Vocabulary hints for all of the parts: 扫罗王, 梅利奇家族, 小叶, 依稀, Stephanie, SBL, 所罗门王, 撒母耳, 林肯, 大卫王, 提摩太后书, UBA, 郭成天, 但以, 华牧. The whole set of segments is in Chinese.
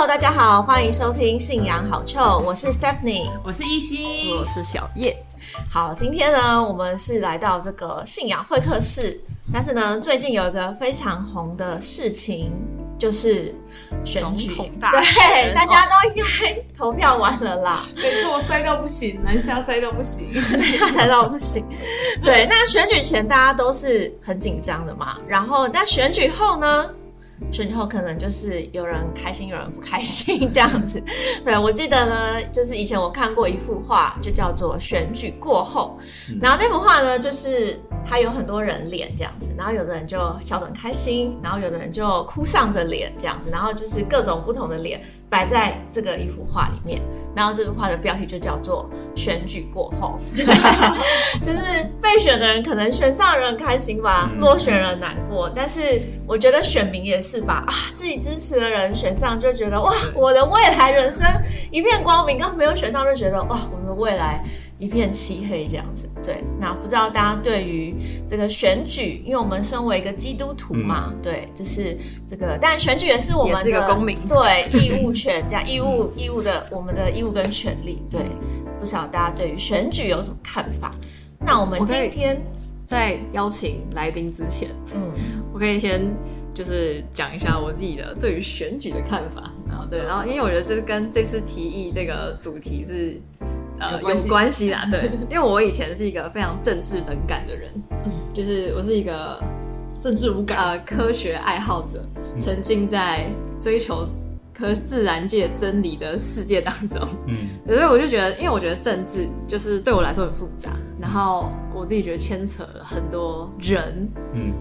Hello， 大家好，欢迎收听《信仰好臭》，我是 Stephanie， 我是依稀，我是小叶。好，今天呢，我们是来到这个信仰会客室，但是呢，最近有一个非常红的事情，就是选举，对，大家都应该投票完了啦。没错，塞到不行，南下塞到不行，塞到不行。对，那选举前大家都是很紧张的嘛，然后但选举后呢？选举后可能就是有人开心有人不开心这样子。对，我记得呢，就是以前我看过一幅画，就叫做选举过后，然后那幅画呢，就是它有很多人脸这样子，然后有的人就笑得很开心，然后有的人就哭丧着脸这样子，然后就是各种不同的脸摆在这个一幅画里面，然后这幅画的标题就叫做选举过后。就是被选的人可能选上的人开心吧，落选人难过，但是我觉得选民也是吧，啊，自己支持的人选上就觉得哇，我的未来人生一片光明，刚没有选上就觉得哇，我的未来一片漆黑这样子。对，那不知道大家对于这个选举，因为我们身为一个基督徒嘛，对，就是这个，但选举也是我们的，也是一个公民，对，义务权这样，义务的，我们的义务跟权利。对，不晓得大家对于选举有什么看法？那我们今天在邀请来宾之前，我可以先就是讲一下我自己的对于选举的看法，然后因为我觉得这跟这次提议这个主题是。有关系啦，对，因为我以前是一个非常政治冷感的人，就是我是一个政治无感科学爱好者，沉浸在追求自然界真理的世界当中，所以我就觉得，因为我觉得政治就是对我来说很复杂，然后我自己觉得牵扯了很多人，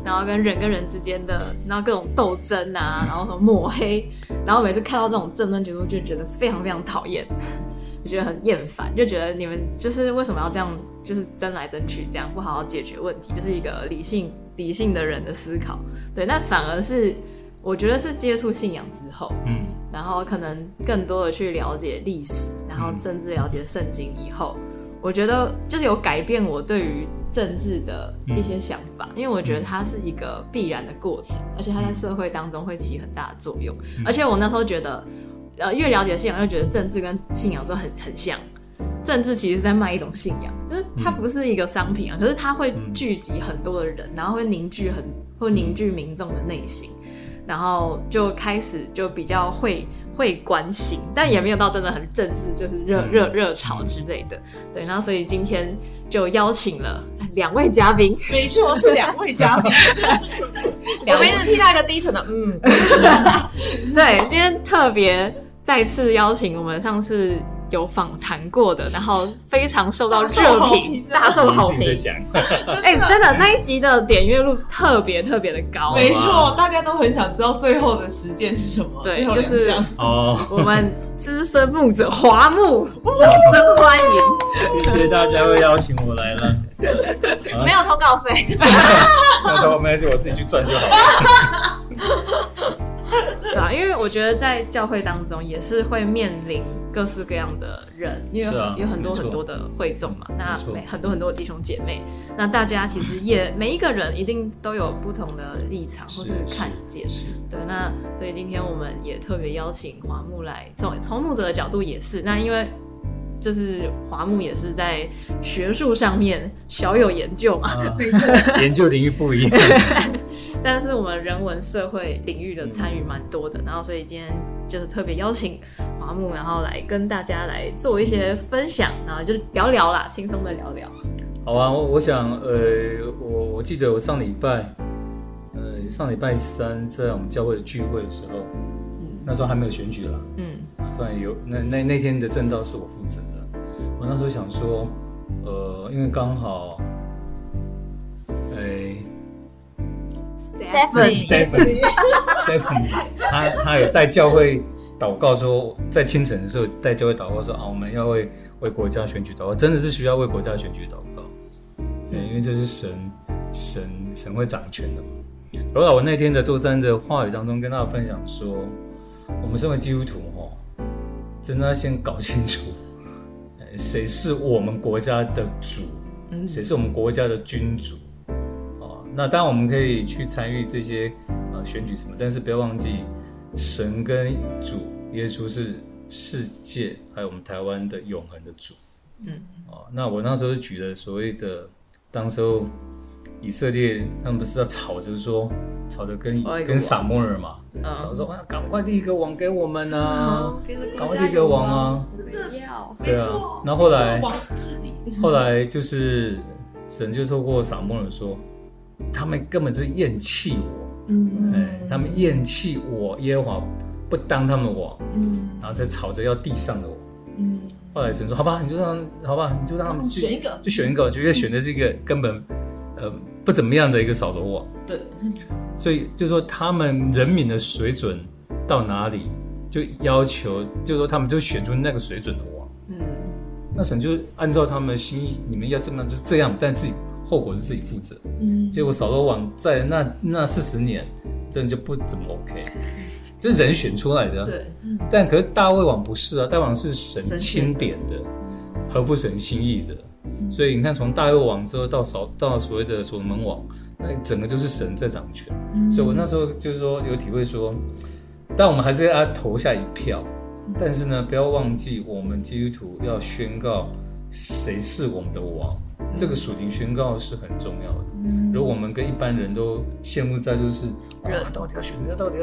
然后跟人之间的，然后各种斗争啊，然后什么抹黑，然后每次看到这种政论节目就觉得非常非常讨厌。就觉得很厌烦，就觉得你们就是为什么要这样，就是争来争去，这样不好好解决问题，就是一个理性的人的思考。对，那反而是我觉得是接触信仰之后，然后可能更多的去了解历史，然后甚至了解圣经以后，我觉得就是有改变我对于政治的一些想法，因为我觉得它是一个必然的过程，而且它在社会当中会起很大的作用，而且我那时候觉得。越了解信仰，越觉得政治跟信仰之后很像。政治其实是在卖一种信仰，就是它不是一个商品啊，可是它会聚集很多的人，然后会凝聚民众的内心，然后就开始就比较会关心，但也没有到真的很政治，就是热潮之类的。对，然后所以今天就邀请了两位嘉宾，没错，是两位嘉宾。我一直听到一个低沉的对，今天特别。再次邀请我们上次有访谈过的，然后非常受到热评，大受好评。真的那一集的点阅率特别的高，没错，大家都很想知道最后的实践是什么。对，就是我们资深牧者华牧，掌声欢迎！谢谢大家会邀请我来了，没有通告费，没关系，我自己去赚就好了。对啊，因为我觉得在教会当中也是会面临各式各样的人，因为有很多很多的会众嘛，那很多很多弟兄姐妹，那大家其实也每一个人一定都有不同的立场或是看见，对，那所以今天我们也特别邀请华牧来，从牧者的角度也是，那因为。就是华牧也是在学术上面小有研究嘛，研究领域不一样，但是我们人文社会领域的参与蛮多的，然后所以今天就是特别邀请华牧，然后来跟大家来做一些分享，然后就聊聊啦，轻松的聊聊。好啊，我想我记得我上礼拜三在我们教会的聚会的时候，那时候还没有选举啦，那天的正道是我负责的。我那时候想说，因为刚好，Stephanie 他有带教会祷告说，在清晨的时候带教会祷告说啊，我们要为国家选举祷告，真的是需要为国家选举祷告，因为这是神会掌权的嘛。然后我那天的周三的话语当中跟大家分享说，我们身为基督徒哦。真的要先搞清楚，谁是我们国家的主，谁是我们国家的君主。那当然我们可以去参与这些选举什么，但是不要忘记，神跟主耶稣是世界还有我们台湾的永恒的主。嗯，那我那时候举了所谓的，当时候以色列他们不是要吵着说，吵着跟撒母耳嘛，吵着说啊，赶快立一个王给我们啊，赶快立一个王啊，对啊。然后后来就是神就透过撒母耳说，他们根本就是厌弃我，他们厌弃我耶和华，不当他们王，然后再吵着要地上的王。后来神说：“好吧，你就让他们去选一个，就选一个，就选的是一个根本不怎么样的一个扫罗王。”对，所以就是说他们人民的水准到哪里，就要求，就是说他们就选出那个水准的王。那神就按照他们的心意，你们要这么就是这样，但自己后果是自己负责。结果扫罗王在那40年，真的就不怎么 OK。这人选出来的，对，但可是大卫王不是啊，大卫王是神钦点的，合乎神心意的。所以你看，从大卫王之后到所谓的所罗门王，那整个就是神在掌权。所以我那时候就是说有体会说，但我们还是要投下一票，但是呢，不要忘记我们基督徒要宣告谁是我们的王，这个属灵宣告是很重要的。如果我们跟一般人都陷入在就是到底要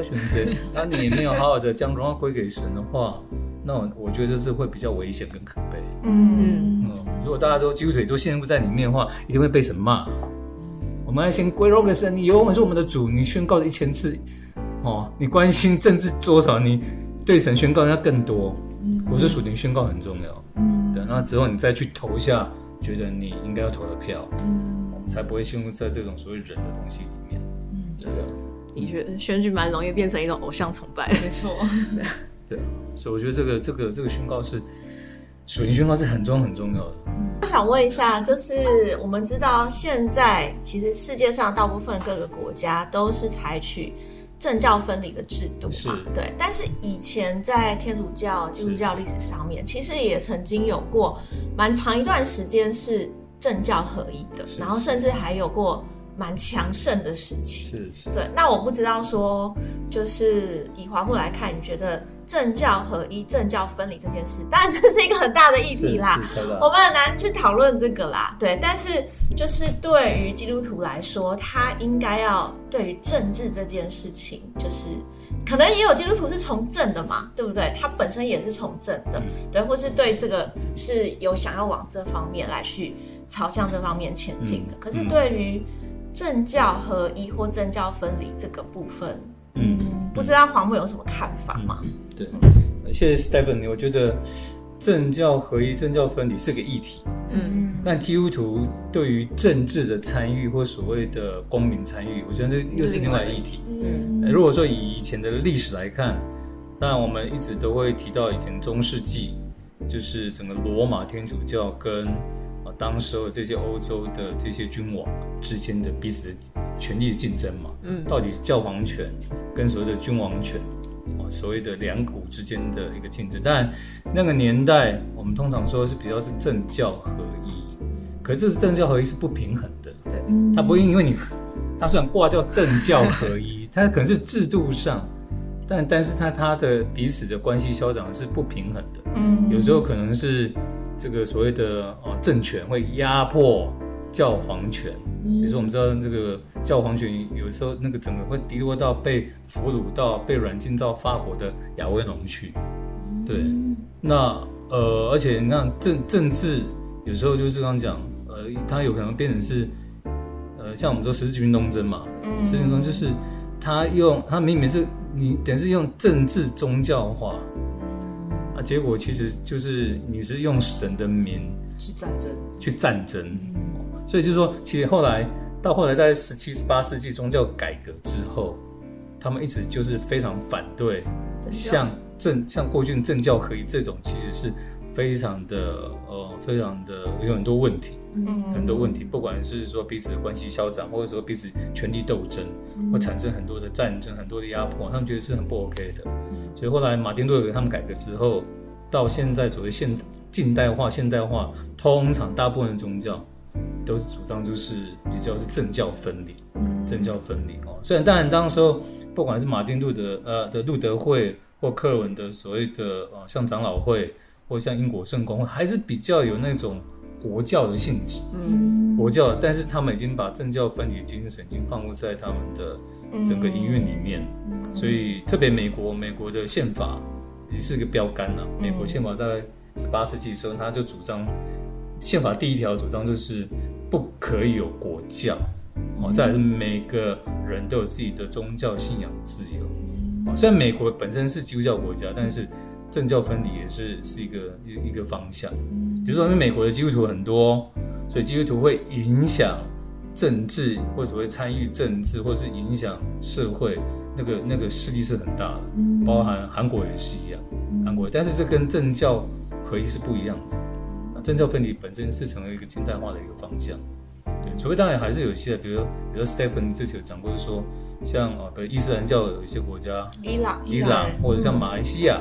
选谁，然后你也没有好好的将荣耀归给神的话，那我觉得这会比较危险跟可悲。如果大家都基督徒都陷入在里面的话，一定会被神骂。我们要先归荣给神，你永远是我们的主，你宣告了1000次，你关心政治多少，你对神宣告要更多。我说属灵宣告很重要，对，那之后你再去投下觉得你应该要投的票，我们才不会陷入在这种所谓人的东西里面。对啊，的确，选举蛮容易变成一种偶像崇拜。没错，对啊，所以我觉得这个宣告是属灵宣告是很重很重要的。我想问一下，就是我们知道现在其实世界上大部分各个国家都是采取政教分离的制度嘛，对。但是以前在天主教、基督教历史上面，其实也曾经有过蛮长一段时间是政教合一的，然后甚至还有过蛮强盛的时期。对。那我不知道说，就是以华护来看，你觉得政教合一、政教分离这件事，当然这是一个很大的议题啦，我们很难去讨论这个啦。对，但是就是对于基督徒来说，他应该要对于政治这件事情，就是可能也有基督徒是从政的嘛，对不对？他本身也是从政的，对，或是对这个是有想要往这方面来去朝向这方面前进的。可是对于政教合一或政教分离这个部分，不知道黄牧有什么看法吗？对，谢谢 Stephanie。 我觉得政教合一、政教分离是个议题。那基督徒对于政治的参与或所谓的公民参与，我觉得这又是另外的议题。如果说以前的历史来看，当然我们一直都会提到以前中世纪，就是整个罗马天主教跟当时候这些欧洲的这些君王之间的彼此的权力的竞争嘛，到底是教皇权跟所谓的君王权，所谓的两股之间的一个竞争。但那个年代我们通常说是比较是政教合一，可是这是政教合一是不平衡的。对，它不会因为你，它虽然挂叫政教合一，它可能是制度上，但是它的彼此的关系消长是不平衡的。有时候可能是这个所谓的政权会压迫教皇权，比如说我们知道这个教皇权有时候那个整个会低落到被俘虏到被软禁到法国的亚威农去。对，那而且你看政治有时候就是刚讲，它有可能变成是像我们说十字军东征嘛，十字军东征就是它明明是你等于是用政治宗教化。结果其实就是你是用神的名去战争。所以就是说其实后来在17、18世纪宗教改革之后，他们一直就是非常反对像过去政教合一这种，其实是非常的有很多问题。很多问题，不管是说彼此的关系消长，或者说彼此权力斗争，会产生很多的战争、很多的压迫，他们觉得是很不 OK 的。所以后来马丁路德他们改革之后，到现在所谓近代化，通常大部分的宗教都是主张就是比较是政教分离。虽然当然当时候不管是马丁路德的路德会，或克文的所谓的像长老会或像英国圣公会，还是比较有那种国教的性质，国教，但是他们已经把政教分离精神已经放入在他们的整个营运里面，所以特别美国的宪法也是个标杆啊。美国宪法大概18世纪的时候，他就主张，宪法第一条主张就是不可以有国教，再来是每个人都有自己的宗教信仰自由。虽然美国本身是基督教国家，但是政教分离也 是一个方向。比如说美国的基督徒很多，所以基督徒会影响政治，或者会参与政治，或者是影响社会，那个势力是很大的，包含韩国也是一样，韩国，但是这跟政教合一是不一样的。政教分离本身是成为一个近代化的一个方向，对，除非当然还是有些，比如 Stephanie 之前有讲过，就是说像伊斯兰教有一些国家，伊朗或者像马来西亚，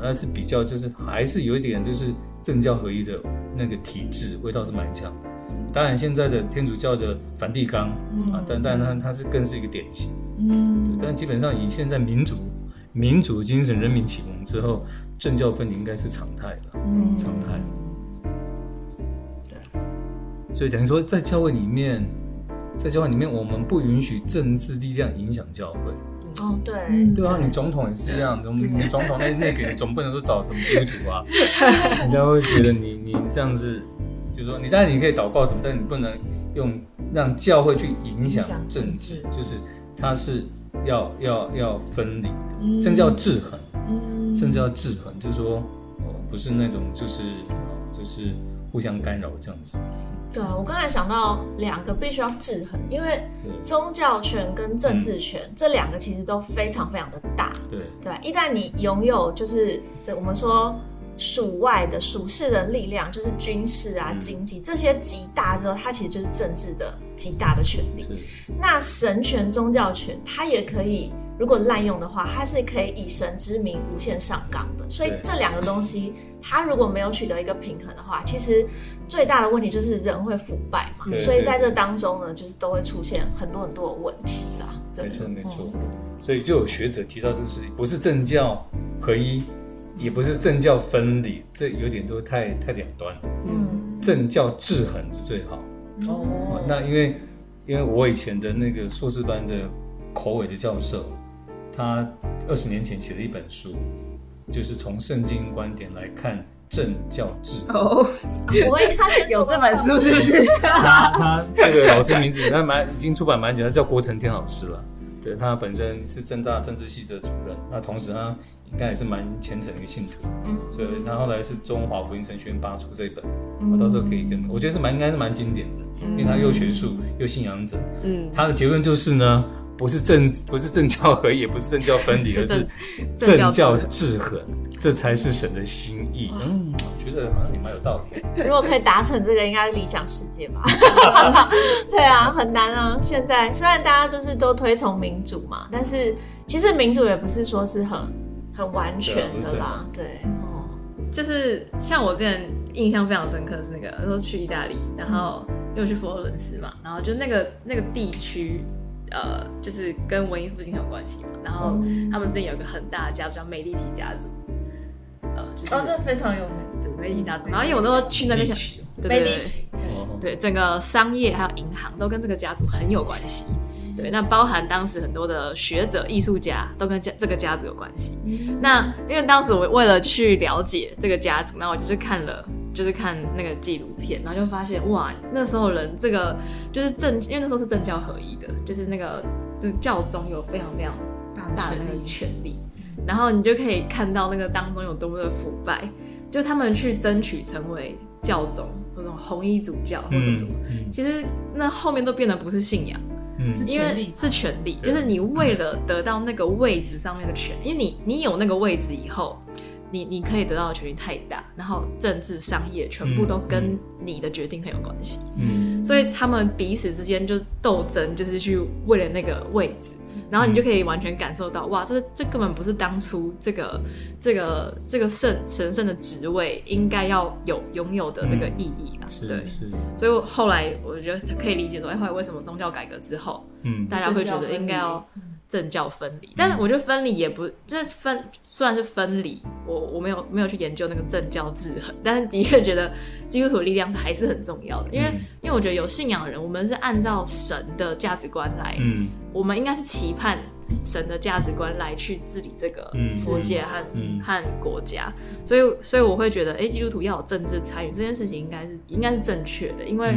那是比较就是还是有一点就是政教合一的那个体制味道是蛮强的。当然现在的天主教的梵蒂冈，但它是更是一个典型，但基本上以现在民主精神人民启蒙之后，政教分离应该是常态了，常态。所以等于说在教会里面我们不允许政治力量影响教会。哦，对，对啊，你总统也是一样，你总统那个你总不能说找什么基督徒啊，人家会觉得你这样子，就是说你当然你可以祷告什么，但你不能用让教会去影响政治，就是它是要分离的，政教制衡，就是说不是那种就是互相干扰这样子。对啊，我刚才想到两个必须要制衡，因为宗教权跟政治权，这两个其实都非常非常的大。对，一旦你拥有就是我们说属外的属世的力量，就是军事啊、经济这些极大之后，它其实就是政治的极大的权力。那神权、宗教权，它也可以如果滥用的话，它是可以以神之名无限上纲的。所以这两个东西，它如果没有取得一个平衡的话，其实最大的问题就是人会腐败嘛。所以在这当中呢，就是都会出现很多很多的问题啦。没错没错，所以就有学者提到，就是不是政教合一，也不是政教分离，这有点都太两端了。政教制衡是最好。那因为我以前的那个硕士班的口尾的教授，他20年前写了一本书，就是从圣经观点来看政教制衡。我以为他有这本书是不是？他这个老师名字他已经出版蛮久，他叫郭成天老师了。对，他本身是政大政治系的主任，那同时他应该也是蛮虔诚的一个信徒，所以他后来是中华福音神学院8出这一本，我到时候可以跟，我觉得应该是蛮经典的，因为他又学术又信仰者，他的结论就是呢，不是政教合一，也不是政教分离，而是政教制衡，这才是神的心意。我觉得好像也蛮有道理。如果可以达成这个，应该是理想世界吧？对啊，很难啊。现在虽然大家就是都推崇民主嘛，但是其实民主也不是说是很完全的啦。对，就是像我之前印象非常深刻的是那个，那时候去意大利，然后又去佛罗伦斯嘛，然后就那个地区。就是跟文艺复兴有关系嘛，然后他们之前有一个很大的家族叫梅利奇家族，这非常有名，对，梅利奇家族。然后因为我那时候去那边想，对，整个商业还有银行都跟这个家族很有关系，对，那包含当时很多的学者、艺术家都跟这个家族有关系。那因为当时我为了去了解这个家族，那我就是看那个纪录片，然后就发现哇，那时候人这个就是因为那时候是政教合一的，就是那个教宗有非常非常大的那个权力，然后你就可以看到那个当中有多么的腐败，就他们去争取成为教宗或那种红衣主教或什么什么，其实那后面都变得不是信仰，是权力，是权力，就是你为了得到那个位置上面的权，因为你有那个位置以后。你可以得到的权力太大，然后政治、商业全部都跟你的决定很有关系，所以他们彼此之间就斗争，就是去为了那个位置，然后你就可以完全感受到，哇，这根本不是当初这个神圣的职位应该要拥有的这个意义啦，对，是。所以后来我觉得可以理解说，后来为什么宗教改革之后，大家会觉得应该要。政教分离，但是我觉得分离也不就是分，虽然是分离，我没有去研究那个政教制衡，但是的确觉得基督徒的力量还是很重要的，因为我觉得有信仰的人，我们是按照神的价值观来，我们应该是期盼神的价值观来去治理这个世界和国家，所以我会觉得，基督徒要有政治参与这件事情应该是正确的，因为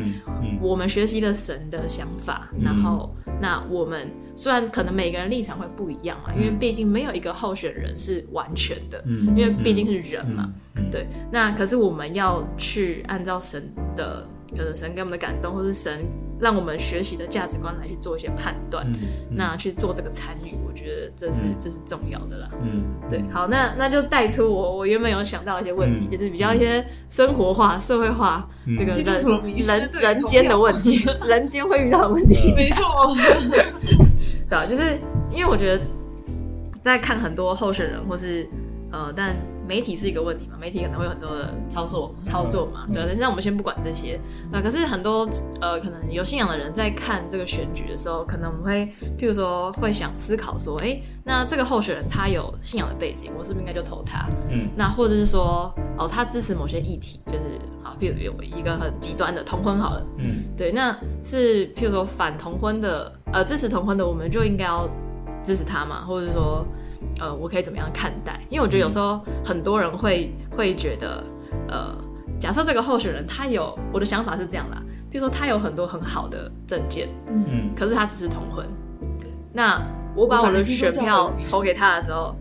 我们学习了神的想法，然后那我们虽然可能每个人立场会不一样嘛，因为毕竟没有一个候选人是完全的，因为毕竟是人嘛，对，那可是我们要去按照神的可能神给我们的感动，或是神让我们学习的价值观来去做一些判断，那去做这个参与，我觉得这是重要的啦。对，好，那就带出我原本有想到一些问题，就是比较一些生活化、社会化，这个人间的问题，人间会遇到的问题，没错。对、啊，就是因为我觉得在看很多候选人，或是但媒体是一个问题嘛，媒体可能会有很多的操作嘛，对啊，但是我们先不管这些，那可是很多可能有信仰的人在看这个选举的时候，可能我们会譬如说会想思考说，那这个候选人他有信仰的背景，我是不是应该就投他？那或者是说他支持某些议题，就是好，譬如有一个很极端的同婚好了，对，那是譬如说反同婚的，支持同婚的，我们就应该要支持他嘛，或者是说我可以怎么样看待？因为我觉得有时候很多人会觉得，假设这个候选人他有，我的想法是这样啦，比如说他有很多很好的政见，可是他支持同婚，那我把我的选票投给他的时候，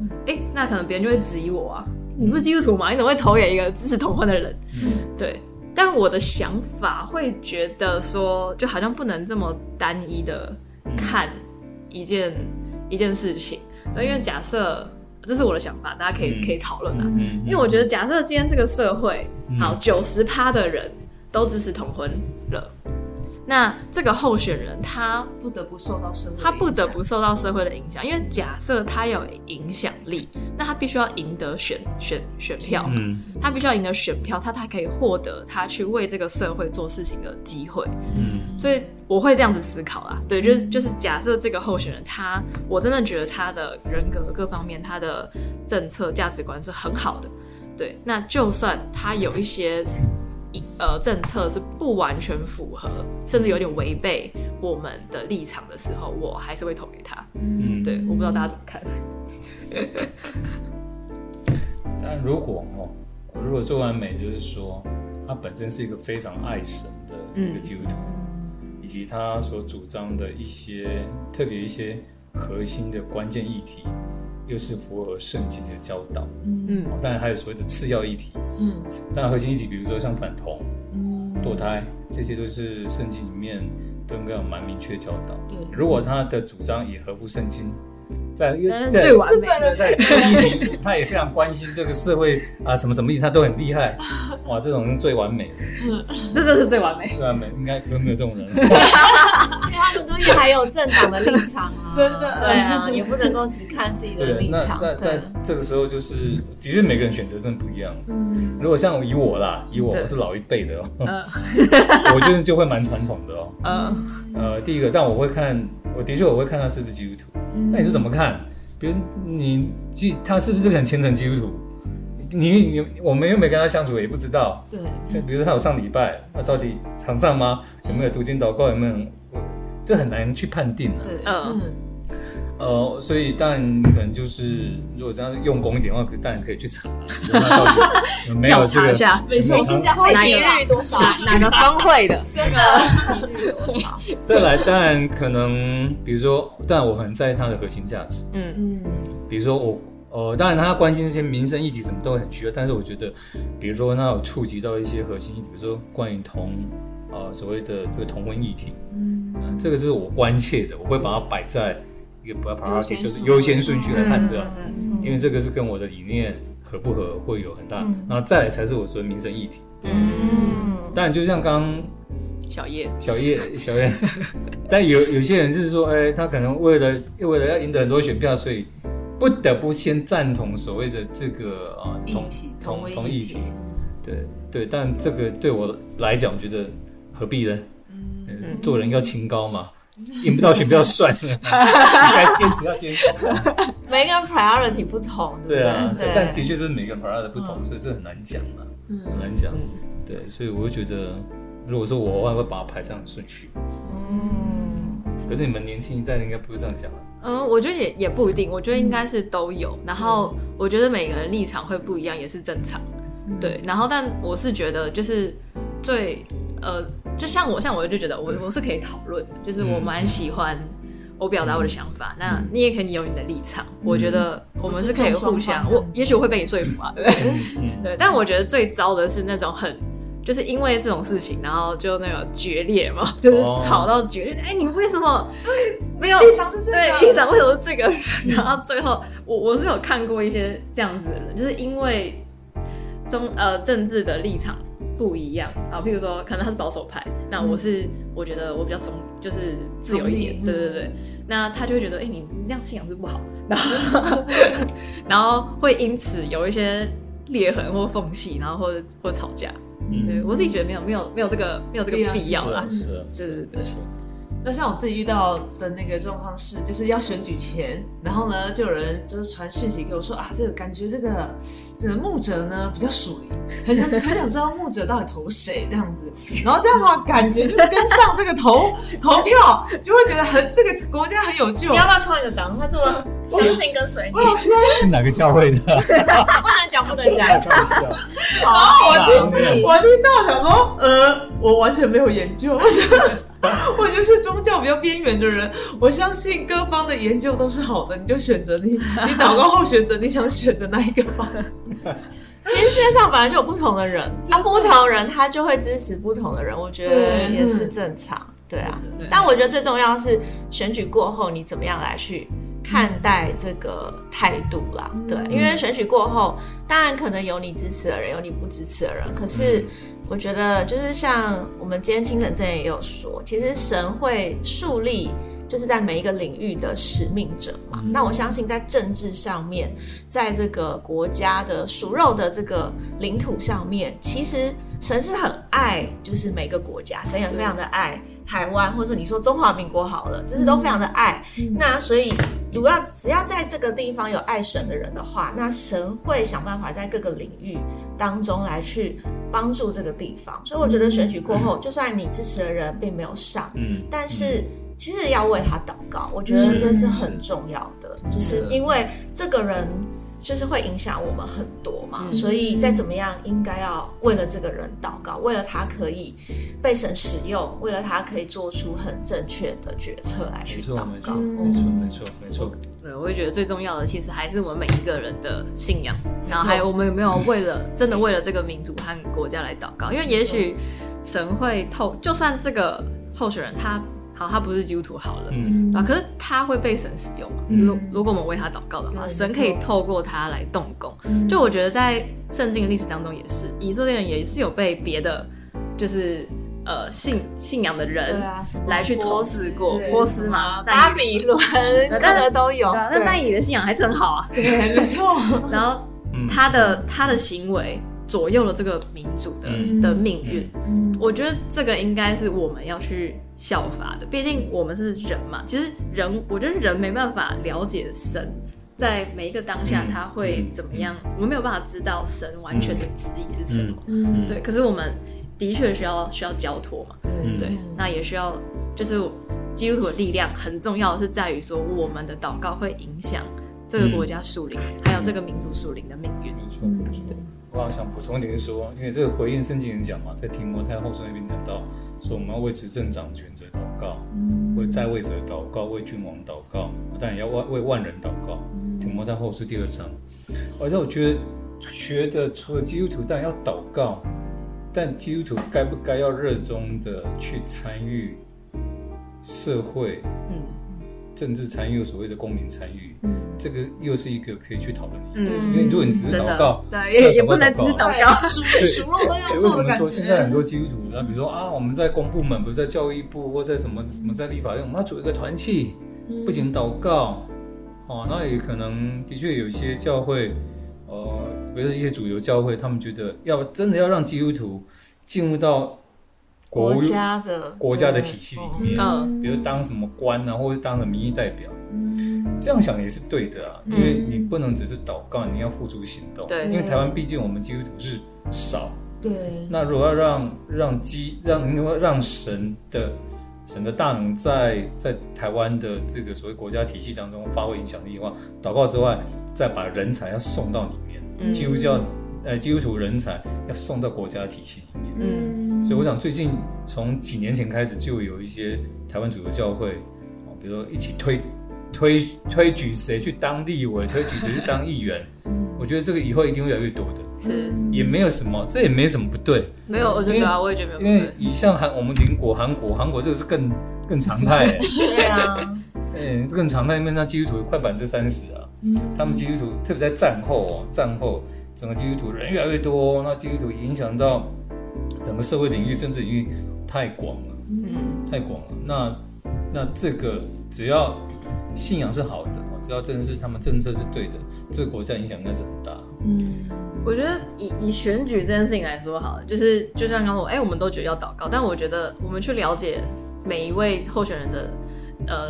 那可能别人就会质疑我啊，你不是基督徒吗？你怎么会投给一个支持同婚的人？对，但我的想法会觉得说，就好像不能这么单一的看一件事情。因为假设这是我的想法，大家可以讨论啊。因为我觉得假设今天这个社会好 90% 的人都支持同婚了，那这个候选人他不得不受到社会的影响，因为假设他有影响力，那他必须要赢得选票，他必须要赢得选票，他才可以获得他去为这个社会做事情的机会。所以我会这样子思考啦，对，就是假设这个候选人他，我真的觉得他的人格各方面，他的政策价值观是很好的，对，那就算他有一些政策是不完全符合，甚至有点违背我们的立场的时候，我还是会投给他。对，我不知道大家怎么看。但如果最完美就是说，他本身是一个非常爱神的一个基督徒，以及他所主张的一些特别一些核心的关键议题，又是符合圣经的教导，当然还有所谓的次要议题，当然核心议题，比如说像反同、堕胎，这些都是圣经里面都应该有蛮明确教导。如果他的主张也合乎圣经，在最完美的次要议题，他也非常关心这个社会啊，什么什么议题他都很厉害，哇，这种是最完美的，这就是最完美，最完美应该没有这种人。因为他们都也还有政党的立场啊，真的，对啊，也不能够只看自己的立场。对，但这个时候就是，的确每个人选择真的不一样。如果像以我是老一辈的我觉得就会蛮传统的第一个，但我会看他是不是基督徒。那你是怎么看？比如他是不是很虔诚基督徒？我们又没跟他相处，也不知道。对，比如说他有上礼拜，他到底常上吗？有没有读经祷告？有没有？这很难去判定啊。所以当然可能就是，如果这样用功一点的话，当然可以去查，有没有这个？调查一下，没错，新加坡洗率多少？哪个方会的？这个洗率多少？再来，当然可能，比如说，当然我很在意它的核心价值，比如说当然他关心这些民生议题，什么都很需要，但是我觉得，比如说他有触及到一些核心议题，比如说关于所谓的这个同婚议题，这个是我关切的，我会把它摆在一个 priority， 就是优先顺序来判断，因为这个是跟我的理念合不合会有很大，然后再来才是我说的民生议题。当然就像刚刚小叶，但有些人是说，他可能为了要赢得很多选票，所以不得不先赞同所谓的这个同议题。对，但这个对我来讲，我觉得何必呢？做人要清高嘛，赢不到选票算了，应该坚持要坚持。每个人 priority 不同，对啊，对，但的确是每个人 priority 不同，所以这很难讲嘛，很难讲。对，所以我就觉得，如果说我偶尔会把它排上顺序，可是你们年轻一代应该不会这样想啊。我觉得也不一定，我觉得应该是都有。然后我觉得每个人立场会不一样，也是正常。对，然后但我是觉得就是最就像我就觉得我是可以讨论，就是我蛮喜欢我表达我的想法，那你也可以有你的立场。我觉得我们是可以互相，我也许我会被你说服啊，对不对？对，但我觉得最糟的是那种很。就是因为这种事情，然后就那个决裂嘛，就是吵到决裂。你为什么对没有立场是这个？对，立场为什么是这个？然后最后，我是有看过一些这样子的人，就是因为政治的立场不一样啊。譬如说，可能他是保守派，那我觉得我比较就是自由一点，对对对。那他就会觉得，你那样信仰是不好，然后会因此有一些裂痕或缝隙，然后或吵架。对，我自己觉得没有这个必要啦。是啊，对对对。那像我自己遇到的那个状况是，就是要选举前，然后呢，就有人就是传讯息给我说啊，这个感觉这个牧者呢比较属灵，很想知道牧者到底投谁这样子。然后这样的话，感觉就跟上这个投票，就会觉得这个国家很有救。你要不要创一个党？他这么相信跟随你？是哪个教会的？不能讲。好，我听到想说，我完全没有研究。我就是宗教比较边缘的人，我相信各方的研究都是好的，你就选择你祷告后选择你想选的那一个吧。其实世界上本来就有不同的人，不同人他就会支持不同的人，我觉得也是正常，对啊。对，但我觉得最重要是选举过后你怎么样来去看待这个态度啦，对，因为选举过后，当然可能有你支持的人，有你不支持的人，可是。我觉得就是像我们今天清晨之前也有说，其实神会树立就是在每一个领域的使命者嘛。那我相信在政治上面，在这个国家的属肉的这个领土上面，其实神是很爱就是每个国家，神也非常的爱台湾，或者你说中华民国好了，就是都非常的爱。那所以只要在这个地方有爱神的人的话，那神会想办法在各个领域当中来去帮助这个地方。所以我觉得选举过后，就算你支持的人并没有上，但是其实要为他祷告，我觉得这是很重要的，就是因为这个人就是会影响我们很多嘛，所以再怎么样应该要为了这个人祷告，为了他可以被神使用，为了他可以做出很正确的决策来去祷告。没错。对，我也觉得最重要的其实还是我们每一个人的信仰，然后还有我们有没有真的为了这个民族和国家来祷告，因为也许神会就算这个候选人他不是基督徒好了，可是他会被神使用嘛，如果我们为他祷告的话，神可以透过他来动工。就我觉得在圣经的历史当中也是，以色列人也是有被别的就是信仰的人来去投资过，波斯嘛、巴比伦，各个都有。但但以的信仰还是很好啊，对，没错。然后他的行为左右了这个民族的命运，我觉得这个应该是我们要去效法的，毕竟我们是人嘛。其实我觉得人没办法了解神在每一个当下他会怎么样，我们没有办法知道神完全的旨意是什么。对，可是我们的确需要交托嘛，对，那也需要就是基督徒的力量很重要的是在于说，我们的祷告会影响这个国家属灵，还有这个民族属灵的命运。对，我好想补充一点是说，因为这个回应圣经人讲嘛，在提摩太后书那边讲到说，我们要为执政掌权者祷告，为在位者祷告，为君王祷告，当然也要为万人祷告。提摩太后书2章。而且我觉得除了基督徒当然要祷告，但基督徒该不该要热衷的去参与社会政治参与，所谓的公民参与，这个又是一个可以去讨论的议题。因为如果你只是祷告，对，也不能只是祷告，熟络都要做的感觉。所以为什么说现在很多基督徒，比如说我们在公部门，不是在教育部或在什么在立法院，我们要组一个团契，不仅祷告，那也可能的确有些教会，比如说一些主流教会，他们觉得真的要让基督徒进入到国家的体系里面，比如当什么官啊，或者当了民意代表，这样想也是对的啊，因为你不能只是祷告，你要付诸行动。对，因为台湾毕竟我们基督徒是少，对，那如果要让神的大能在台湾的这个所谓国家体系当中发挥影响力的话，祷告之外，再把人才要送到里面，基督徒人才要送到国家体系里面。所以我想最近从几年前开始就有一些台湾主流教会，比如说一起推举谁去当立委，推举谁去当议员。我觉得这个以后一定会越来越多的，是也没有什么，这也没什么不对。没有，我觉得我也觉得没有不对。因为以像我们邻国韩国这个是更常态耶。对啊，更常态，因为那基督徒快30%啊，他们基督徒特别在战后整个基督徒人越来越多，那基督徒影响到整个社会领域、政治领域太广了。那这个只要信仰是好的，只要真的是他们政策是对的，对国家影响应该是很大。我觉得 以选举这件事情来说好了，就是就像刚才我们都觉得要祷告，但我觉得我们去了解每一位候选人的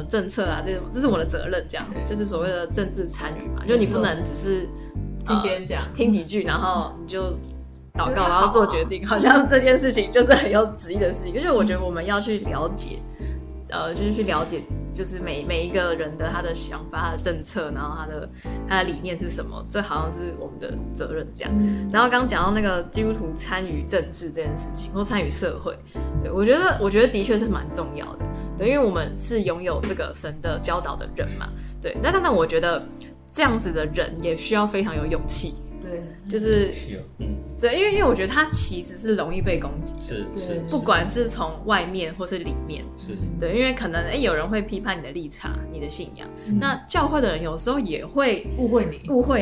政策啊，这是我的责任，这样就是所谓的政治参与嘛，就你不能只是听别人讲，听几句然后你就祷告，然后做决定，好像这件事情就是很有旨意的事情。就是我觉得我们要去了解，就是去了解，就是每一个人的他的想法、他的政策，然后他的理念是什么，这好像是我们的责任这样。然后刚刚讲到那个基督徒参与政治这件事情，或参与社会，对，我觉得的确是蛮重要的，对，因为我们是拥有这个神的教导的人嘛，对。但当然，我觉得这样子的人也需要非常有勇气。对，就是，对，因为我觉得他其实是容易被攻击的，是，不管是从外面或是里面，是对，因为可能有人会批判你的立场、你的信仰，那教会的人有时候也会误会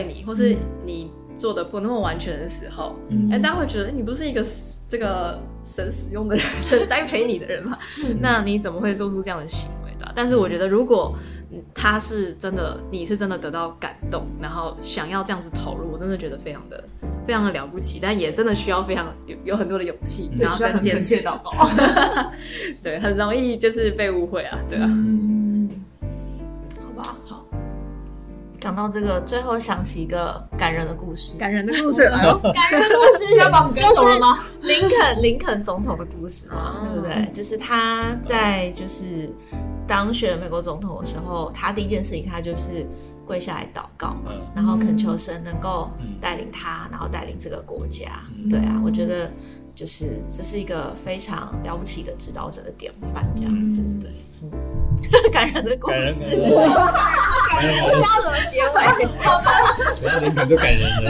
你，或是你做的不那么完全的时候，大家会觉得你不是一个这个神使用的人，神栽培你的人嘛，那你怎么会做出这样的行为？但是我觉得，如果他是真的，你是真的得到感动，然后想要这样子投入，我真的觉得非常的了不起，但也真的需要非常有很多的勇气，然后跟坚持。祷告，对，很容易就是被误会啊，对啊。好吧，好。讲到这个，最后想起一个感人的故事，感人的故事，就是林肯总统的故事嘛，对不对？就是他在就是当选美国总统的时候，他第一件事情他就是跪下来祷告，然后恳求神能够带领他，然后带领这个国家。对啊，我觉得就是这是一个非常了不起的指导者的典范，这样子，对。感人的故事，不知道怎么结尾，好吧？林肯就感人了，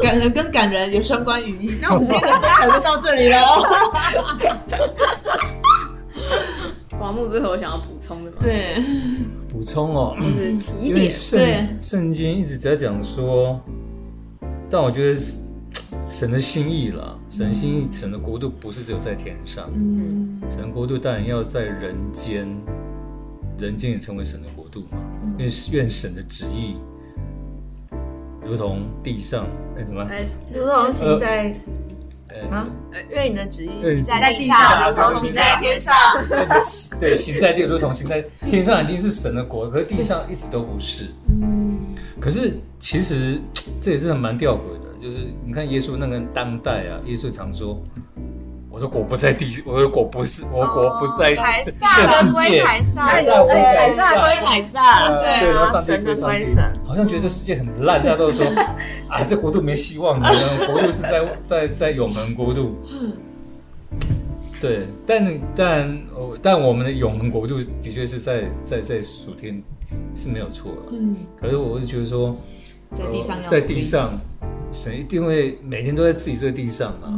感人跟感人有相关语义。那我们今天的分享就到这里了。王牧最后想要补充的吗？对，补充哦，就是提一点。因为圣经一直在讲说，但我觉得神的心意啦，神的国度不是只有在天上，神的国度当然要在人间，人间也成为神的国度嘛。因为愿神的旨意，如同地上，如同行在。愿你的旨意行在地上，如同行在天上。对，行在地如同行在天上，已经是神的国，可是地上一直都不是。可是其实这也是很蛮吊诡的，就是你看耶稣那个当代啊，耶稣常说：“我的国不在地，我的国不在这世界，凯撒归凯撒。”对，然后上帝归上帝，好像觉得这世界很烂，大家都说啊，这国度没希望的，国度是在永恒国度。对，但我们的永恒国度的确是在属天是没有错的。可是我是觉得说，在地上，神一定会每天都在自己这个地上啊。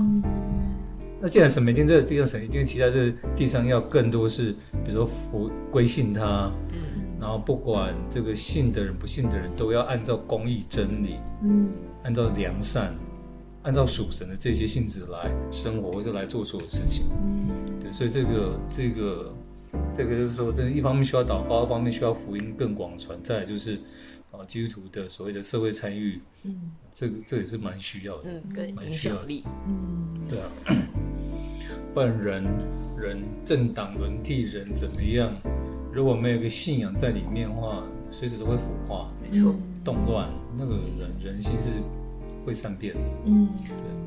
那既然神每天在地上，神一定期待这地上要更多是，比如说归信他，然后不管这个信的人不信的人，都要按照公义真理，按照良善，按照属神的这些性质来生活或者来做所有事情。对，所以这个就是说，这一方面需要祷告，一方面需要福音更广传，再来就是基督徒的所谓的社会参与，这也是蛮需要的，蛮需要力，对啊，不然人政党轮替，人怎么样？如果没有一个信仰在里面的话，随时都会腐化，没错，动乱，那个人性是会善变的。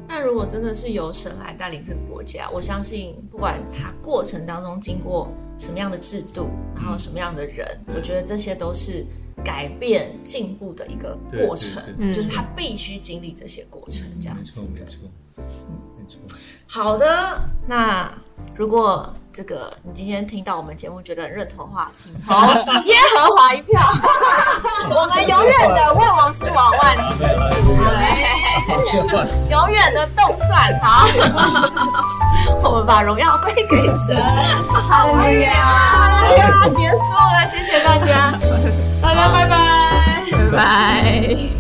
那如果真的是由神来带领这个国家，我相信不管它过程当中经过什么样的制度，然后什么样的人，我觉得这些都是改变进步的一个过程，就是他必须经历这些过程，这样子。没错。好的，那如果这个你今天听到我们节目觉得很认同的话，请投耶和华一票。我们永远的万王之王，万主之主，永远的动算。好，我们把荣耀归给神。好呀，结束了，谢谢大家。大家拜拜，拜拜。